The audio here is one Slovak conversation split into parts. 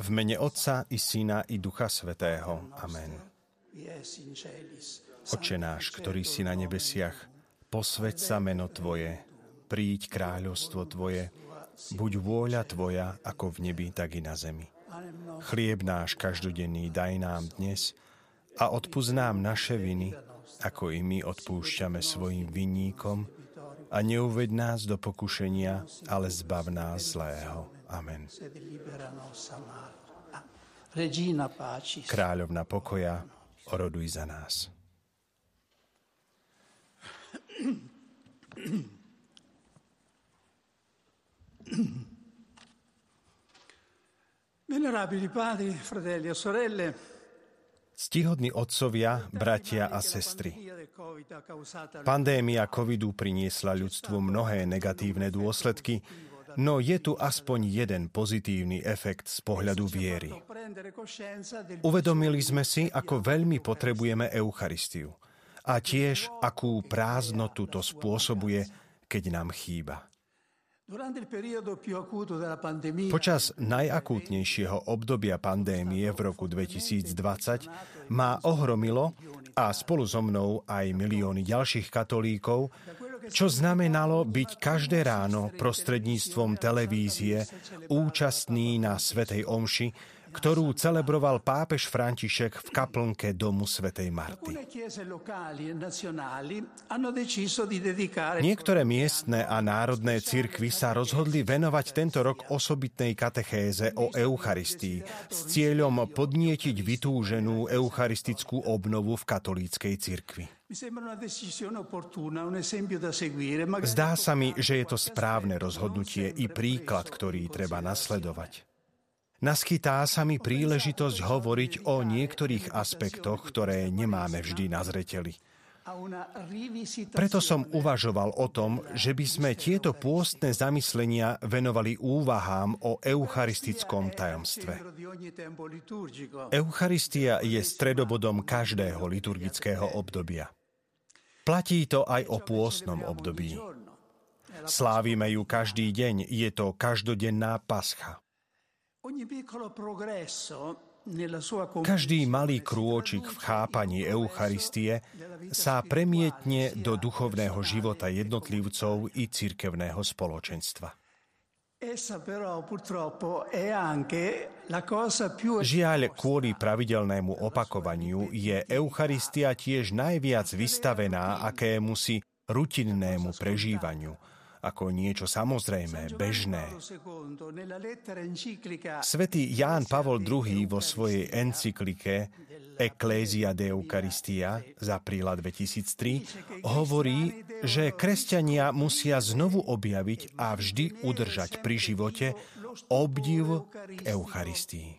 V mene Otca i Syna i Ducha Svätého. Amen. Otče náš, ktorý si na nebesiach, posväť sa meno Tvoje, príď kráľovstvo Tvoje, buď vôľa Tvoja ako v nebi, tak i na zemi. Chlieb náš každodenný daj nám dnes a odpusť nám naše viny, ako i my odpúšťame svojim vinníkom, a neuveď nás do pokušenia, ale zbav nás zlého. Amen. Kráľovna pokoja, oroduj za nás. Ctihodní otcovia, bratia a sestry, pandémia covidu priniesla ľudstvu mnohé negatívne dôsledky, no je tu aspoň jeden pozitívny efekt z pohľadu viery. Uvedomili sme si, ako veľmi potrebujeme Eucharistiu a tiež, akú prázdnotu to spôsobuje, keď nám chýba. Počas najakútnejšieho obdobia pandémie v roku 2020 ma ohromilo, a spolu so mnou aj milióny ďalších katolíkov, čo znamenalo byť každé ráno prostredníctvom televízie účastný na svätej omši, ktorú celebroval pápež František v kaplnke domu svätej Marty. Niektoré miestne a národné cirkvi sa rozhodli venovať tento rok osobitnej katechéze o Eucharistii s cieľom podnietiť vytúženú eucharistickú obnovu v katolíckej cirkvi. Zdá sa mi, že je to správne rozhodnutie i príklad, ktorý treba nasledovať. Naskytá sa mi príležitosť hovoriť o niektorých aspektoch, ktoré nemáme vždy na zreteli. Preto som uvažoval o tom, že by sme tieto pôstne zamyslenia venovali úvahám o eucharistickom tajomstve. Eucharistia je stredobodom každého liturgického obdobia. Platí to aj o pôstnom období. Slávime ju každý deň, je to každodenná pascha. Každý malý krôčik v chápaní Eucharistie sa premietne do duchovného života jednotlivcov i cirkevného spoločenstva. Žiaľ, kvôli pravidelnému opakovaniu je Eucharistia tiež najviac vystavená akémusi rutinnému prežívaniu, ako niečo samozrejme, bežné. Svätý Ján Pavol II vo svojej encyklike Ecclesia de Eucharistia z apríla 2003 hovorí, že kresťania musia znovu objaviť a vždy udržať pri živote obdiv k Eucharistii.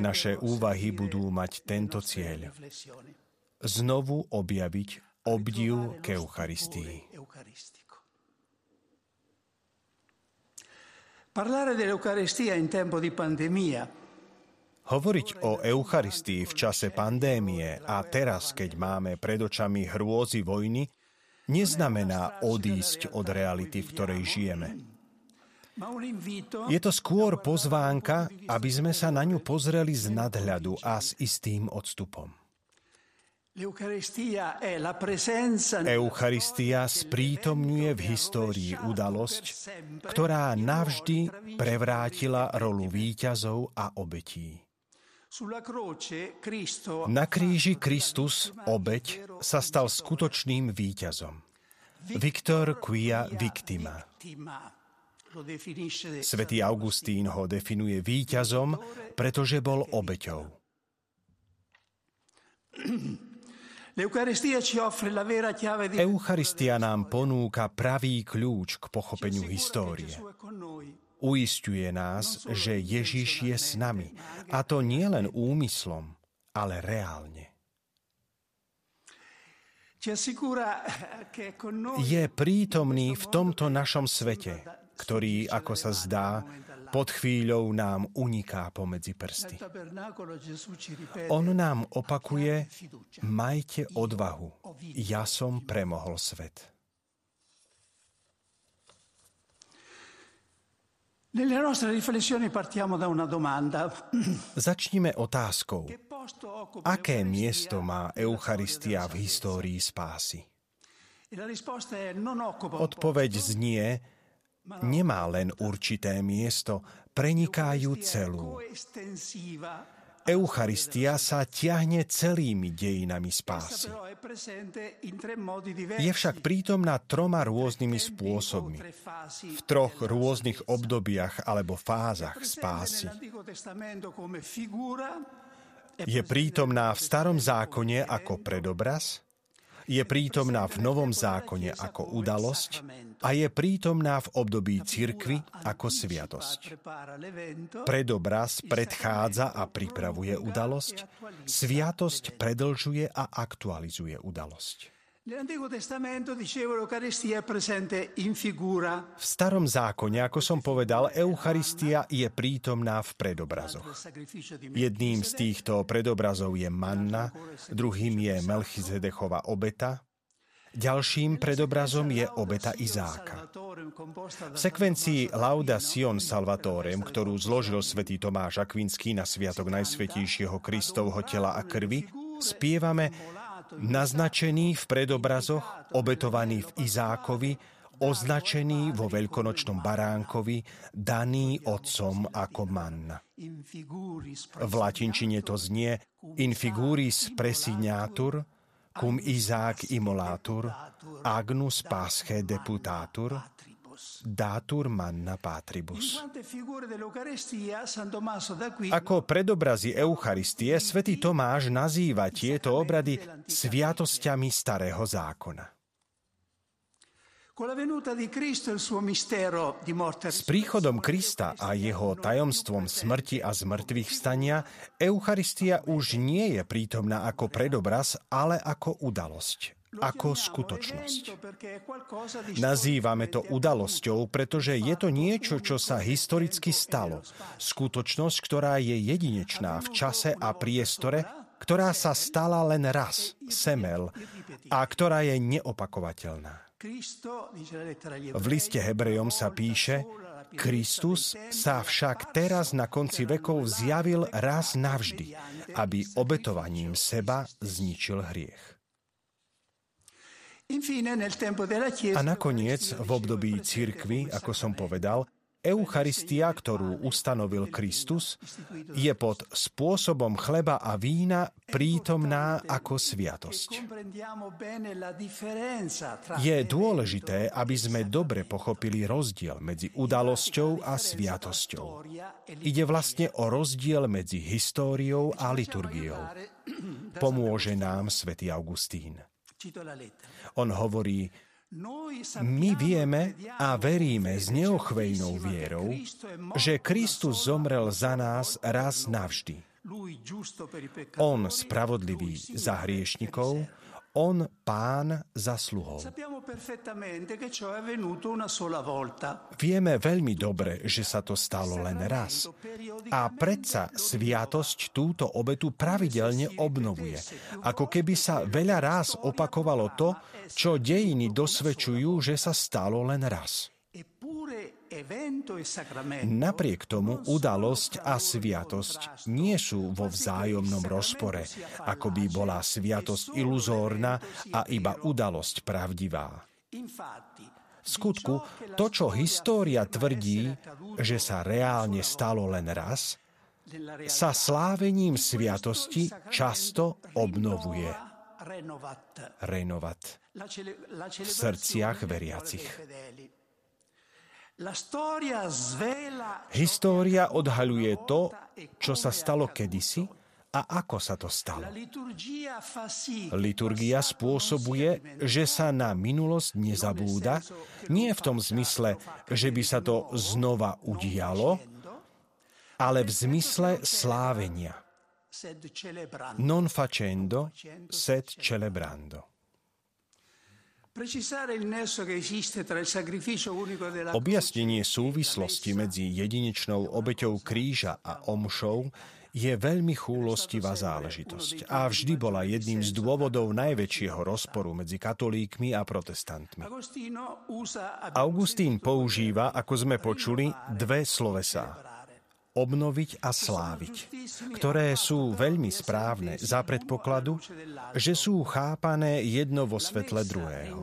Naše úvahy budú mať tento cieľ. Znovu objaviť obdiv k Eucharistii. Hovoriť o Eucharistii v čase pandémie a teraz, keď máme pred očami hrôzy vojny, neznamená odísť od reality, v ktorej žijeme. Je to skôr pozvánka, aby sme sa na ňu pozreli z nadhľadu a s istým odstupom. Eucharistia sprítomňuje v histórii udalosť, ktorá navždy prevrátila rolu víťazov a obetí. Na kríži Kristus, obeť, sa stal skutočným víťazom. Victor quia victima. Svätý Augustín ho definuje víťazom, pretože bol obeťou. Eucharistia nám ponúka pravý kľúč k pochopeniu histórie. Uisťuje nás, že Ježiš je s nami, a to nie len úmyslom, ale reálne. Je prítomný v tomto našom svete, ktorý, ako sa zdá, pod chvíľou nám uniká pomedzi prsty. On nám opakuje, majte odvahu, ja som premohol svet. Začnime otázkou. Aké miesto má Eucharistia v histórii spásy? Odpoveď znie, nemá len určité miesto, preniká ju celú. Eucharistia sa ťahne celými dejinami spásy. Je však prítomná troma rôznymi spôsobmi, v troch rôznych obdobiach alebo fázach spásy. Je prítomná v Starom zákone ako predobraz, je prítomná v Novom zákone ako udalosť a je prítomná v období cirkvi ako sviatosť. Predobraz predchádza a pripravuje udalosť, sviatosť predĺžuje a aktualizuje udalosť. V Starom zákone, ako som povedal, Eucharistia je prítomná v predobrazoch. Jedným z týchto predobrazov je manna, druhým je Melchizedechova obeta, ďalším predobrazom je obeta Izáka. V sekvencii Lauda Sion Salvatorem, ktorú zložil svätý Tomáš Akvinský na sviatok Najsvätejšieho Kristovho tela a krvi, spievame: naznačený v predobrazoch, obetovaný v Izákovi, označený vo veľkonočnom baránkovi, daný otcom ako manna. V latinčine to znie in figuris presignatur, cum Isaac immolatur, agnus pasche deputatur, datur manna patribus. Ako predobrazy Eucharistie, svätý Tomáš nazýva tieto obrady sviatosťami Starého zákona. S príchodom Krista a jeho tajomstvom smrti a zmŕtvychvstania Eucharistia už nie je prítomná ako predobraz, ale ako udalosť, ako skutočnosť. Nazývame to udalosťou, pretože je to niečo, čo sa historicky stalo. Skutočnosť, ktorá je jedinečná v čase a priestore, ktorá sa stala len raz, semel, a ktorá je neopakovateľná. V liste Hebrejom sa píše: Kristus sa však teraz na konci vekov zjavil raz navždy, aby obetovaním seba zničil hriech. A nakoniec, v období cirkvi, ako som povedal, Eucharistia, ktorú ustanovil Kristus, je pod spôsobom chleba a vína prítomná ako sviatosť. Je dôležité, aby sme dobre pochopili rozdiel medzi udalosťou a sviatosťou. Ide vlastne o rozdiel medzi históriou a liturgiou. Pomôže nám svätý Augustín. On hovorí: my vieme a veríme s neochvejnou vierou, že Kristus zomrel za nás raz navždy. On spravodlivý za hriešnikov, on pán za sluhov. Vieme veľmi dobre, že sa to stalo len raz. A predsa sviatosť túto obetu pravidelne obnovuje, ako keby sa veľa ráz opakovalo to, čo dejiny dosvedčujú, že sa stalo len raz. Napriek tomu udalosť a sviatosť nie sú vo vzájomnom rozpore, ako by bola sviatosť iluzórna a iba udalosť pravdivá. V skutku, to, čo história tvrdí, že sa reálne stalo len raz, sa slávením sviatosti často obnovuje. Renovat. V srdciach veriacich. História odhaľuje to, čo sa stalo kedysi a ako sa to stalo. Liturgia spôsobuje, že sa na minulosť nezabúda, nie v tom zmysle, že by sa to znova udialo, ale v zmysle slávenia. Non facendo, sed celebrando. Objasnenie súvislosti medzi jedinečnou obeťou kríža a omšou je veľmi chúlostivá záležitosť a vždy bola jedným z dôvodov najväčšieho rozporu medzi katolíkmi a protestantmi. Augustín používa, ako sme počuli, dve slovesá: obnoviť a sláviť, ktoré sú veľmi správne za predpokladu, že sú chápané jedno vo svetle druhého.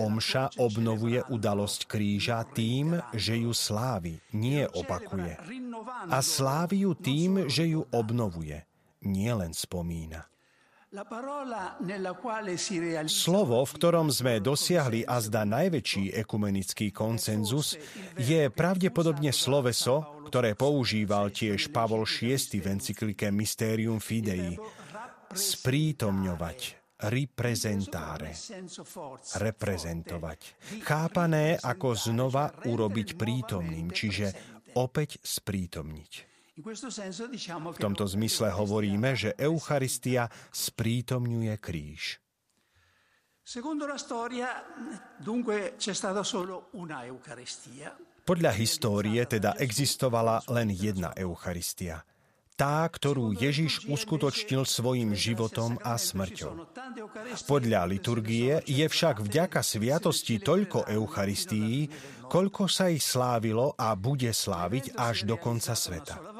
Omša obnovuje udalosť kríža tým, že ju slávi, nie opakuje. A slávi ju tým, že ju obnovuje, nie len spomína. Slovo, v ktorom sme dosiahli azda najväčší ekumenický konsenzus, je pravdepodobne sloveso, ktoré používal tiež Pavol VI v encyklike Mysterium Fidei: sprítomňovať, reprezentare, reprezentovať, chápané ako znova urobiť prítomným, čiže opäť sprítomniť. V tomto zmysle hovoríme, že Eucharistia sprítomňuje kríž. Podľa histórie teda existovala len jedna Eucharistia, tá, ktorú Ježiš uskutočnil svojim životom a smrťou. Podľa liturgie je však vďaka sviatosti toľko Eucharistií, koľko sa ich slávilo a bude sláviť až do konca sveta.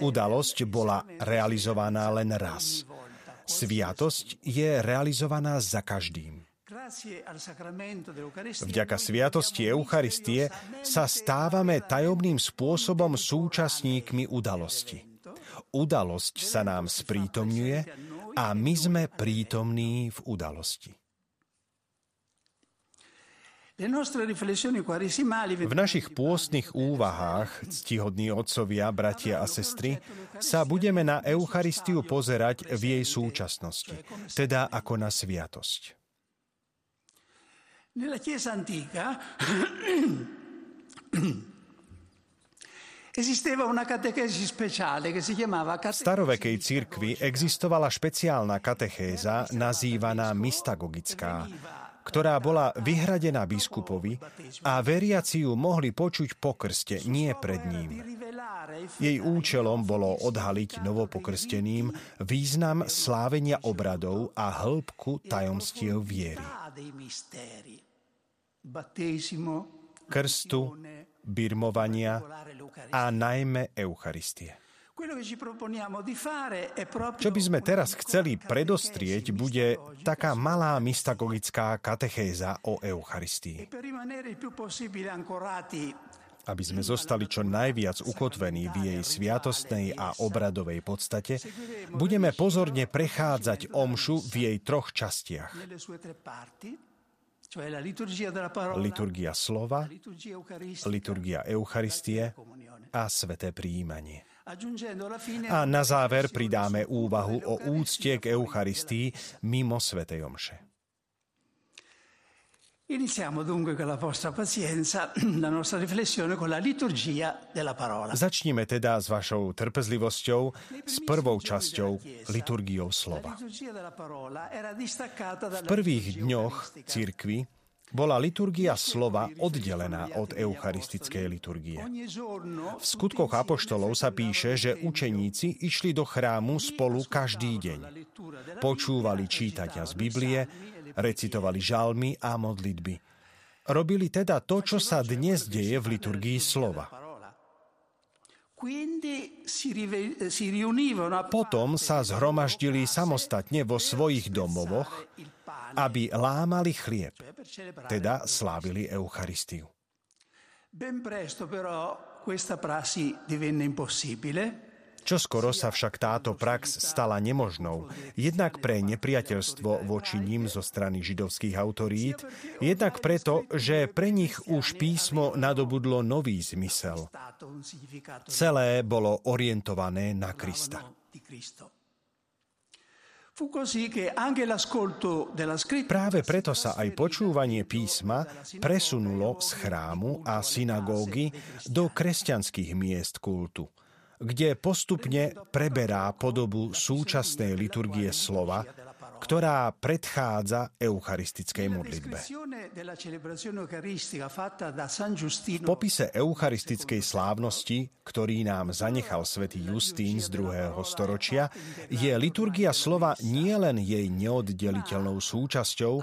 Udalosť bola realizovaná len raz. Sviatosť je realizovaná za každým. Vďaka sviatosti Eucharistie sa stávame tajomným spôsobom súčasníkmi udalosti. Udalosť sa nám sprítomňuje a my sme prítomní v udalosti. V našich pôstnych úvahách, ctihodní otcovia, bratia a sestry, sa budeme na Eucharistiu pozerať v jej súčasnosti, teda ako na sviatosť. V starovekej cirkvi existovala špeciálna katechéza nazývaná mystagogická, ktorá bola vyhradená biskupovi a veriaci ju mohli počuť po krste, nie pred ním. Jej účelom bolo odhaliť novopokrsteným význam slávenia obradov a hĺbku tajomstiev viery. Krstu, birmovania a najmä Eucharistie. Čo by sme teraz chceli predostrieť, bude taká malá mystagogická katechéza o Eucharistii. Aby sme zostali čo najviac ukotvení v jej sviatostnej a obradovej podstate, budeme pozorne prechádzať omšu v jej troch častiach. Liturgia slova, liturgia Eucharistie a sväté prijímanie. A na záver pridáme úvahu o úcte k Eucharistii mimo svätej omše. Začnime teda s vašou trpezlivosťou s prvou časťou, liturgiou slova. V prvých dňoch cirkvi bola liturgia slova oddelená od eucharistickej liturgie. V Skutkoch apoštolov sa píše, že učeníci išli do chrámu spolu každý deň. Počúvali čítania z Biblie, recitovali žalmy a modlitby. Robili teda to, čo sa dnes deje v liturgii slova. Potom sa zhromaždili samostatne vo svojich domovoch, aby lámali chlieb, teda slávili Eucharistiu. Čoskoro sa však táto prax stala nemožnou, jednak pre nepriateľstvo voči nim zo strany židovských autorít, jednak preto, že pre nich už písmo nadobudlo nový zmysel. Celé bolo orientované na Krista. Práve preto sa aj počúvanie písma presunulo z chrámu a synagógy do kresťanských miest kultu, kde postupne preberá podobu súčasnej liturgie slova, ktorá predchádza eucharistickej modlitbe. V popise eucharistickej slávnosti, ktorý nám zanechal svätý Justín z 2. storočia, je liturgia slova nielen jej neoddeliteľnou súčasťou,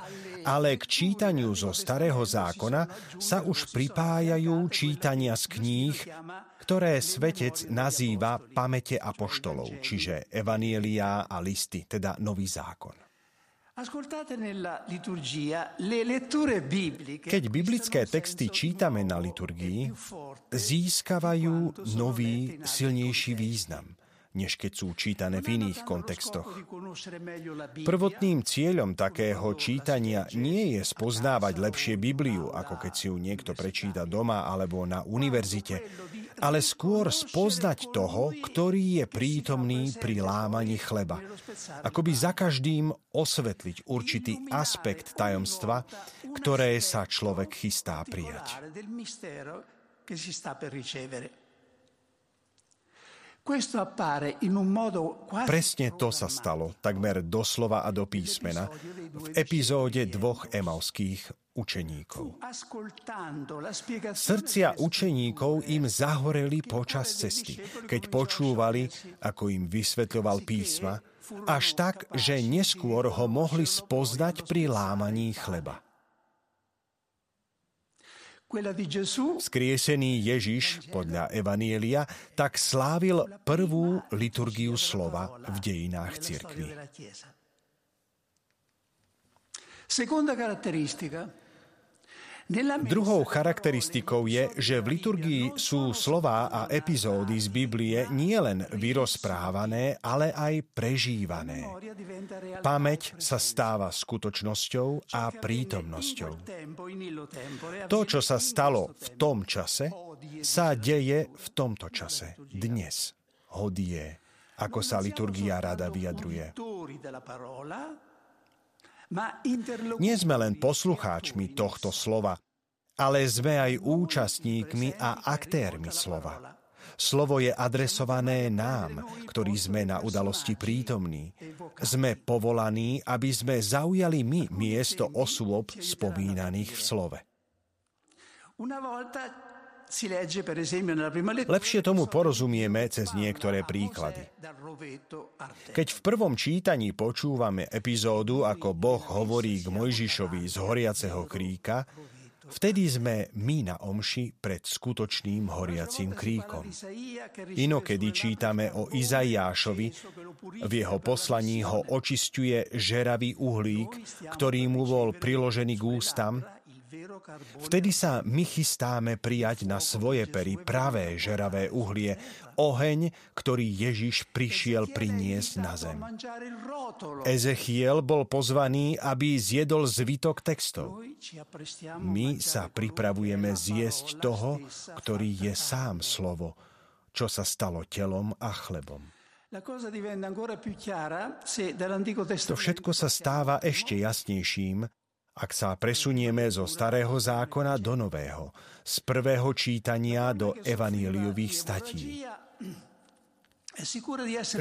ale k čítaniu zo Starého zákona sa už pripájajú čítania z kníh, ktoré svetec nazýva pamäte apoštolov, čiže evanjeliá a listy, teda Nový zákon. Keď biblické texty čítame na liturgii, získavajú nový, silnejší význam, než keď sú čítané v iných kontextoch. Prvotným cieľom takého čítania nie je spoznávať lepšie Bibliu, ako keď si ju niekto prečíta doma alebo na univerzite, ale skôr spoznať toho, ktorý je prítomný pri lámaní chleba. Akoby za každým osvetliť určitý aspekt tajomstva, ktoré sa človek chystá prijať. Presne to sa stalo, takmer doslova a do písmena, v epizóde dvoch emauských učeníkov. Srdcia učeníkov im zahoreli počas cesty, keď počúvali, ako im vysvetľoval písma, až tak, že neskôr ho mohli spoznať pri lámaní chleba. Skriesený Ježiš, podľa Evanjelia, tak slávil prvú liturgiu slova v dejinách cirkvi. Druhou charakteristikou je, že v liturgii sú slová a epizódy z Biblie nielen vyrozprávané, ale aj prežívané. Pamäť sa stáva skutočnosťou a prítomnosťou. To, čo sa stalo v tom čase, sa deje v tomto čase, dnes, hodie, ako sa liturgia rada vyjadruje. Nie sme len poslucháčmi tohto slova, ale sme aj účastníkmi a aktérmi slova. Slovo je adresované nám, ktorí sme na udalosti prítomní. Sme povolaní, aby sme zaujali my miesto osôb spomínaných v slove. Lepšie tomu porozumieme cez niektoré príklady. Keď v prvom čítaní počúvame epizódu, ako Boh hovorí k Mojžišovi z horiaceho kríka, vtedy sme my na omši pred skutočným horiacím kríkom. Inokedy čítame o Izaiášovi, v jeho poslaní ho očisťuje žeravý uhlík, ktorý mu bol priložený k ústam. Vtedy sa my chystáme prijať na svoje pery pravé žeravé uhlie, oheň, ktorý Ježiš prišiel priniesť na zem. Ezechiel bol pozvaný, aby zjedol zvitok textov. My sa pripravujeme zjesť toho, ktorý je sám slovo, čo sa stalo telom a chlebom. To všetko sa stáva ešte jasnejším, ak sa presunieme zo Starého zákona do Nového, z prvého čítania do evanjeliových statí.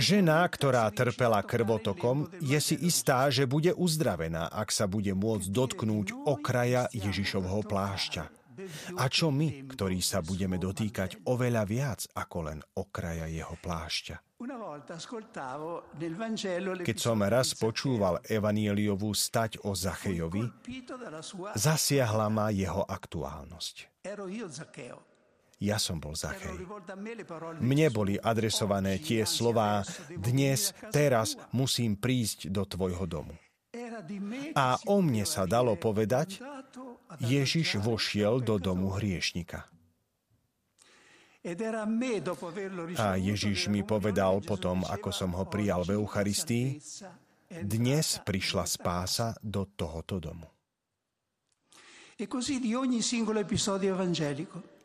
Žena, ktorá trpela krvotokom, je si istá, že bude uzdravená, ak sa bude môcť dotknúť okraja Ježišovho plášťa. A čo my, ktorí sa budeme dotýkať oveľa viac ako len okraja jeho plášťa? Keď som raz počúval evanjeliovú stať o Zachejovi, zasiahla ma jeho aktuálnosť. Ja som bol Zachej. Mne boli adresované tie slová: dnes, teraz musím prísť do tvojho domu. A o mne sa dalo povedať: Ježiš vošiel do domu hriešnika. A Ježiš mi povedal potom, ako som ho prijal v Eucharistii: dnes prišla spása do tohoto domu.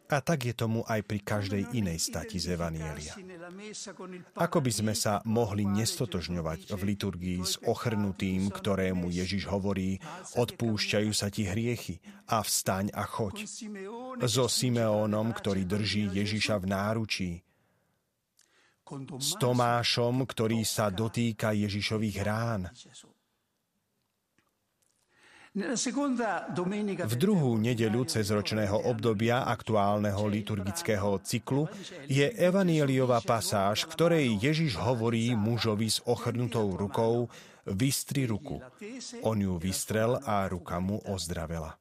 A tak je tomu aj pri každej inej stati z Evanjelia. Ako by sme sa mohli nestotožňovať v liturgii s ochrnutým, ktorému Ježiš hovorí: odpúšťajú sa ti hriechy a vstaň a choď. So Simeónom, ktorý drží Ježiša v náručí. S Tomášom, ktorý sa dotýka Ježišových rán. V druhú nedeľu cezročného obdobia aktuálneho liturgického cyklu je evanjeliová pasáž, v ktorej Ježiš hovorí mužovi s ochrnutou rukou: vystri ruku. On ju vystrel a ruka mu ozdravela.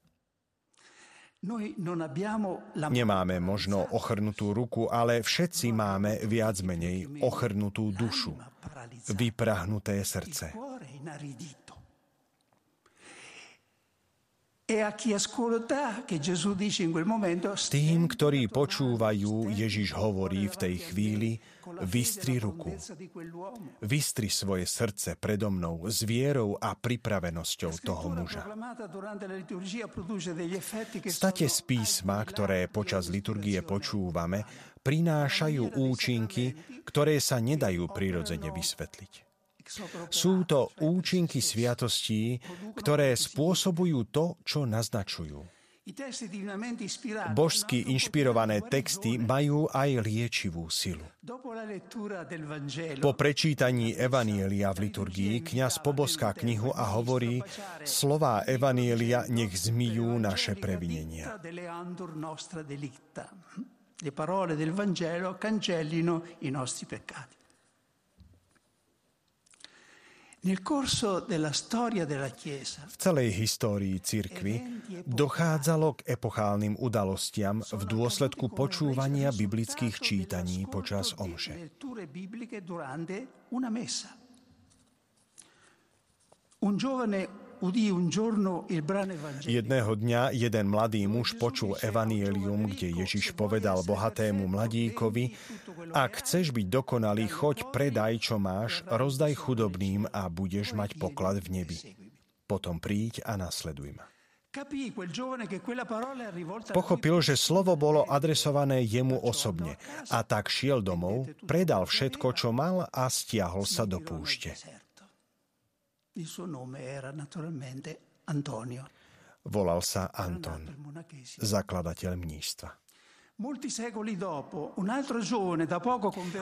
Nemáme možno ochrnutú ruku, ale všetci máme viac menej ochrnutú dušu, vyprahnuté srdce. Tým, ktorí počúvajú, Ježiš hovorí v tej chvíli: vystri ruku. Vystri svoje srdce predo mnou s vierou a pripravenosťou toho muža. State z písma, ktoré počas liturgie počúvame, prinášajú účinky, ktoré sa nedajú prirodzene vysvetliť. Sú to účinky sviatostí, ktoré spôsobujú to, čo naznačujú. Božsky inšpirované texty majú aj liečivú silu. Po prečítaní evanjelia v liturgii kňaz poboská knihu a hovorí: slová evanjelia nech zmijú naše previnenia. Le parole del Vangelo cancellino i nostri peccati. V celej histórii cirkvi dochádzalo k epochálnym udalostiam v dôsledku počúvania biblických čítaní počas omše. Jedného dňa jeden mladý muž počul evanjelium, kde Ježiš povedal bohatému mladíkovi: ak chceš byť dokonalý, choď, predaj, čo máš, rozdaj chudobným a budeš mať poklad v nebi. Potom príď a nasleduj ma. Pochopil, že slovo bolo adresované jemu osobne, a tak šiel domov, predal všetko, čo mal, a stiahol sa do púšte. Volal sa Anton, zakladateľ mníštva.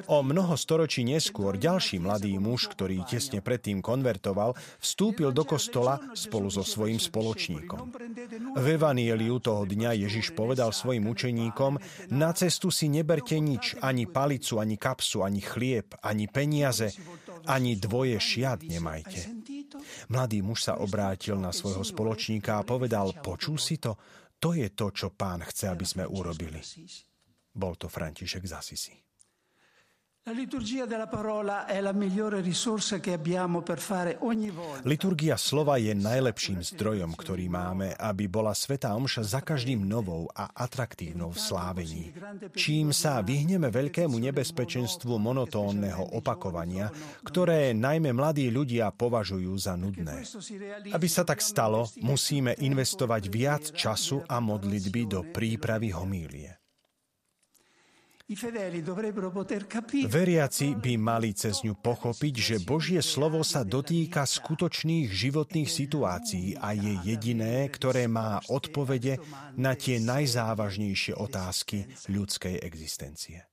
O mnoho storočí neskôr ďalší mladý muž, ktorý tesne predtým konvertoval, vstúpil do kostola spolu so svojím spoločníkom. V evanjeliu toho dňa Ježiš povedal svojim učeníkom: na cestu si neberte nič, ani palicu, ani kapsu, ani chlieb, ani peniaze, ani dvoje šiat nemajte. Mladý muž sa obrátil na svojho spoločníka a povedal: počul si to? To je to, čo Pán chce, aby sme urobili. Bol to František z Asisi. Liturgia slova je najlepším zdrojom, ktorý máme, aby bola svätá omša za každým novou a atraktívnou v slávení. Čím sa vyhneme veľkému nebezpečenstvu monotónneho opakovania, ktoré najmä mladí ľudia považujú za nudné. Aby sa tak stalo, musíme investovať viac času a modlitby do prípravy homílie. Veriaci by mali cez ňu pochopiť, že Božie slovo sa dotýka skutočných životných situácií a je jediné, ktoré má odpovede na tie najzávažnejšie otázky ľudskej existencie.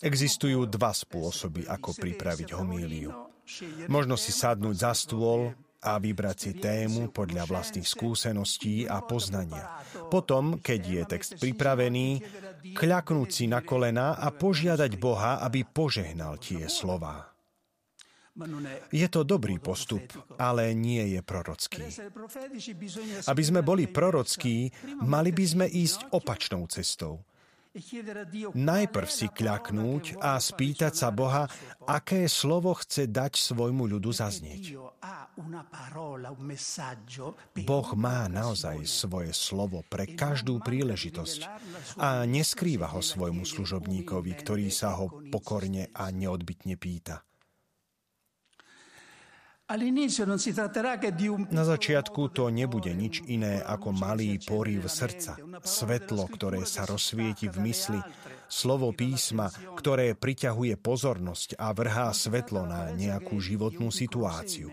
Existujú dva spôsoby, ako pripraviť homíliu. Možno si sadnúť za stôl a vybrať si tému podľa vlastných skúseností a poznania. Potom, keď je text pripravený, kľaknúť si na kolená a požiadať Boha, aby požehnal tie slová. Je to dobrý postup, ale nie je prorocký. Aby sme boli prorockí, mali by sme ísť opačnou cestou. Najprv si kľaknúť a spýtať sa Boha, aké slovo chce dať svojmu ľudu zaznieť. Boh má naozaj svoje slovo pre každú príležitosť a neskrýva ho svojmu služobníkovi, ktorý sa ho pokorne a neodbytne pýta. Na začiatku to nebude nič iné ako malý poriv srdca, svetlo, ktoré sa rozsvieti v mysli, slovo písma, ktoré priťahuje pozornosť a vrhá svetlo na nejakú životnú situáciu.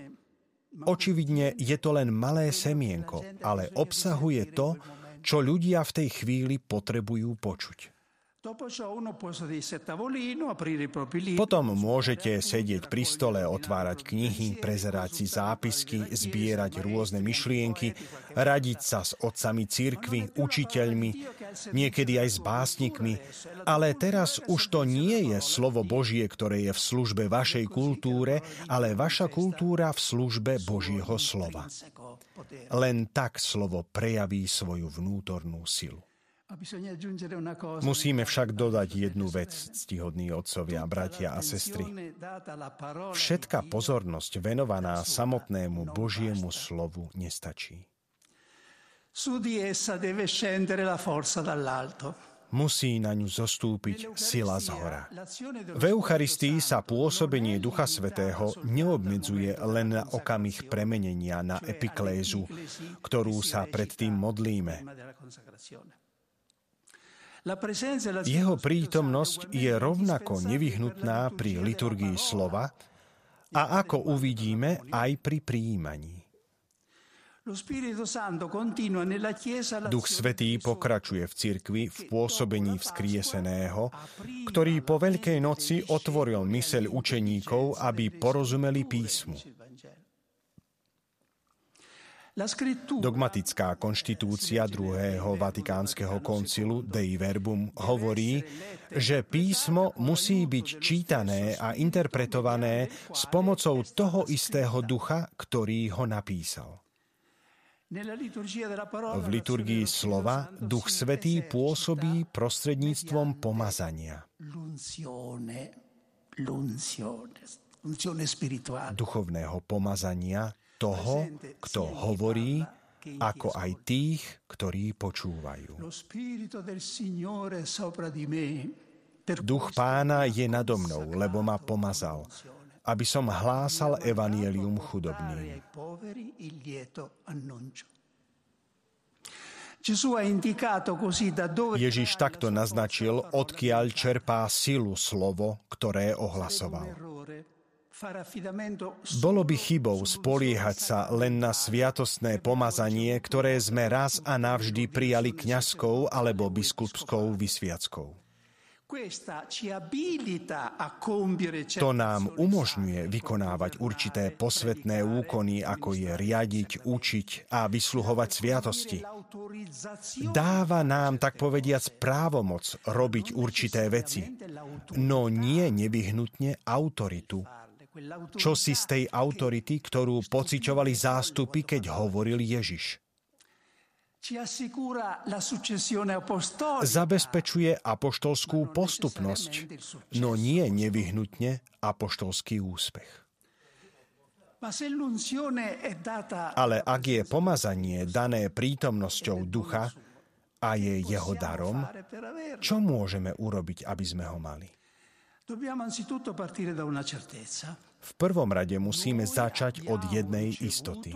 Očividne je to len malé semienko, ale obsahuje to, čo ľudia v tej chvíli potrebujú počuť. Potom môžete sedieť pri stole, otvárať knihy, prezerať si zápisky, zbierať rôzne myšlienky, radiť sa s otcami cirkvi, učiteľmi, niekedy aj s básnikmi. Ale teraz už to nie je slovo Božie, ktoré je v službe vašej kultúre, ale vaša kultúra v službe Božieho slova. Len tak slovo prejaví svoju vnútornú silu. Musíme však dodať jednu vec, ctihodní otcovia, bratia a sestry. Všetká pozornosť venovaná samotnému Božiemu slovu nestačí. Musí na ňu zostúpiť sila zhora. V Eucharistii sa pôsobenie Ducha Svätého neobmedzuje len na okamih premenenia na epiklézu, ktorú sa predtým modlíme. Jeho prítomnosť je rovnako nevyhnutná pri liturgii slova a ako uvidíme aj pri prijímaní. Duch Svätý pokračuje v cirkvi v pôsobení vzkrieseného, ktorý po Veľkej noci otvoril myseľ učeníkov, aby porozumeli písmu. Dogmatická konštitúcia druhého Vatikánskeho koncilu Dei Verbum hovorí, že písmo musí byť čítané a interpretované s pomocou toho istého ducha, ktorý ho napísal. V liturgii slova Duch Svätý pôsobí prostredníctvom pomazania. Duchovného pomazania toho, kto hovorí, ako aj tých, ktorí počúvajú. Duch Pána je nado mnou, lebo ma pomazal, aby som hlásal evanjelium chudobným. Ježiš takto naznačil, odkiaľ čerpá silu slovo, ktoré ohlasoval. Bolo by chybou spoliehať sa len na sviatostné pomazanie, ktoré sme raz a navždy prijali kňazskou alebo biskupskou vysviackou. To nám umožňuje vykonávať určité posvetné úkony, ako je riadiť, učiť a vysluhovať sviatosti. Dáva nám, tak povediac, právomoc robiť určité veci, no nie nevyhnutne autoritu. Čo si z tej autority, ktorú pociťovali zástupy, keď hovoril Ježiš. Zabezpečuje apoštolskú postupnosť, no nie nevyhnutne apoštolský úspech. Ale ak je pomazanie dané prítomnosťou ducha a je jeho darom, čo môžeme urobiť, aby sme ho mali? V prvom rade musíme začať od jednej istoty.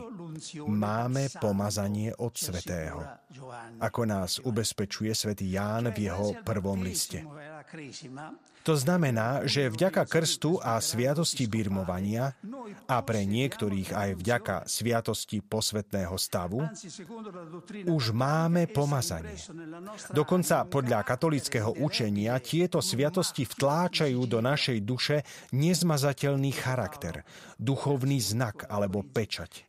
Máme pomazanie od Svätého, ako nás ubezpečuje svätý Ján v jeho prvom liste. To znamená, že vďaka krstu a sviatosti birmovania a pre niektorých aj vďaka sviatosti posvetného stavu už máme pomazanie. Dokonca podľa katolíckeho učenia tieto sviatosti vtláčajú do našej duše nezmazateľný charakter, duchovný znak alebo pečať.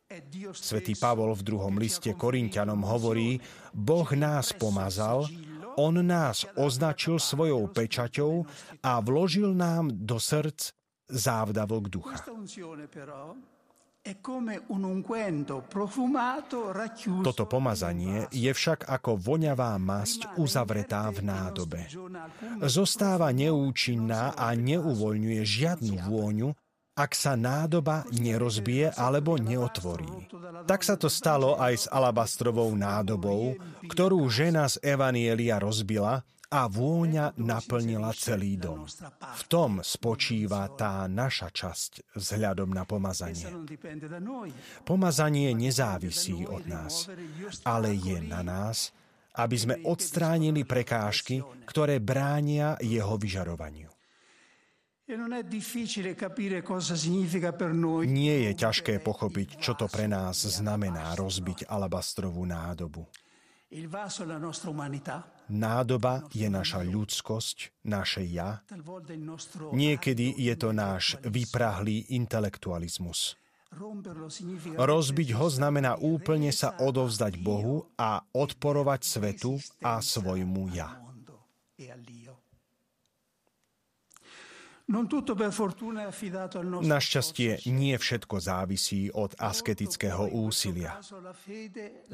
Svätý Pavol v 2. liste Korinťanom hovorí: Boh nás pomazal, on nás označil svojou pečaťou a vložil nám do srdc závdavok ducha. Toto pomazanie je však ako voňavá masť uzavretá v nádobe. Zostáva neúčinná a neuvoľňuje žiadnu vôňu, ak sa nádoba nerozbije alebo neotvorí. Tak sa to stalo aj s alabastrovou nádobou, ktorú žena z Evanjelia rozbila a vôňa naplnila celý dom. V tom spočíva tá naša časť vzhľadom na pomazanie. Pomazanie nezávisí od nás, ale je na nás, aby sme odstránili prekážky, ktoré bránia jeho vyžarovaniu. Nie je ťažké pochopiť, čo to pre nás znamená rozbiť alabastrovú nádobu. nádoba je naša ľudskosť, naše ja. Niekedy je to náš vyprahlý intelektualizmus. Rozbiť ho znamená úplne sa odovzdať Bohu a odporovať svetu a svojmu ja. Našťastie nie všetko závisí od asketického úsilia.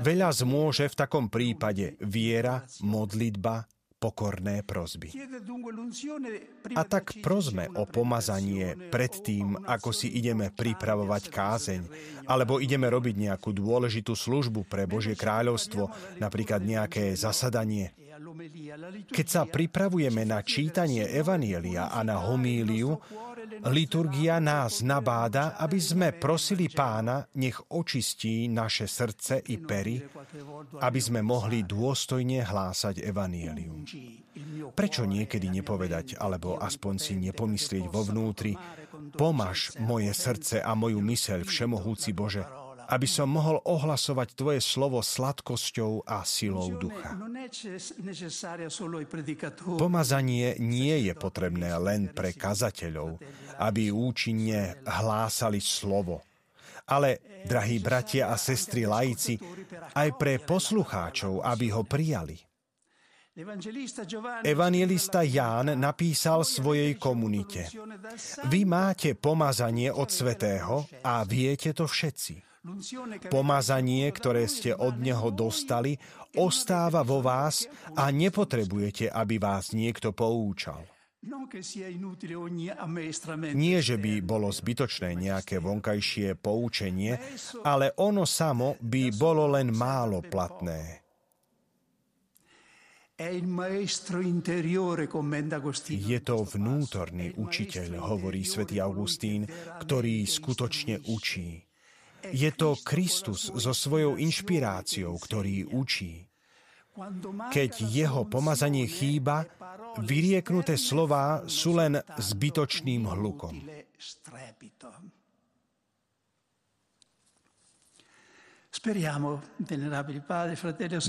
Veľa zmôže v takom prípade viera, modlitba, pokorné prosby. A tak prosme o pomazanie predtým, ako si ideme pripravovať kázeň, alebo ideme robiť nejakú dôležitú službu pre Božie kráľovstvo, napríklad nejaké zasadanie. Keď sa pripravujeme na čítanie evanjelia a na homíliu, liturgia nás nabáda, aby sme prosili Pána, nech očistí naše srdce i pery, aby sme mohli dôstojne hlásať evanjelium. Prečo niekedy nepovedať, alebo aspoň si nepomyslieť vo vnútri, pomaž moje srdce a moju myseľ, Všemohúci Bože, aby som mohol ohlasovať Tvoje slovo sladkosťou a silou ducha. Pomazanie nie je potrebné len pre kazateľov, aby účinne hlásali slovo, ale, drahí bratia a sestry laici, aj pre poslucháčov, aby ho prijali. Evanjelista Ján napísal svojej komunite: Vy máte pomazanie od Svätého a viete to všetci. Pomazanie, ktoré ste od neho dostali, ostáva vo vás a nepotrebujete, aby vás niekto poučal. Nie, že by bolo zbytočné nejaké vonkajšie poučenie, ale ono samo by bolo len málo platné. Je to vnútorný učiteľ, hovorí svätý Augustín, ktorý skutočne učí. Je to Kristus so svojou inšpiráciou, ktorý učí. Keď jeho pomazanie chýba, vyrieknuté slová sú len zbytočným hlukom.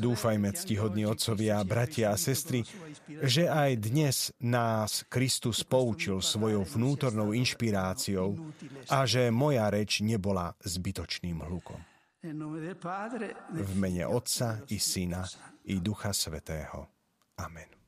Dúfajme, ctihodní otcovia, bratia a sestry, že aj dnes nás Kristus poučil svojou vnútornou inšpiráciou a že moja reč nebola zbytočným hlukom. V mene Otca i Syna i Ducha Svätého. Amen.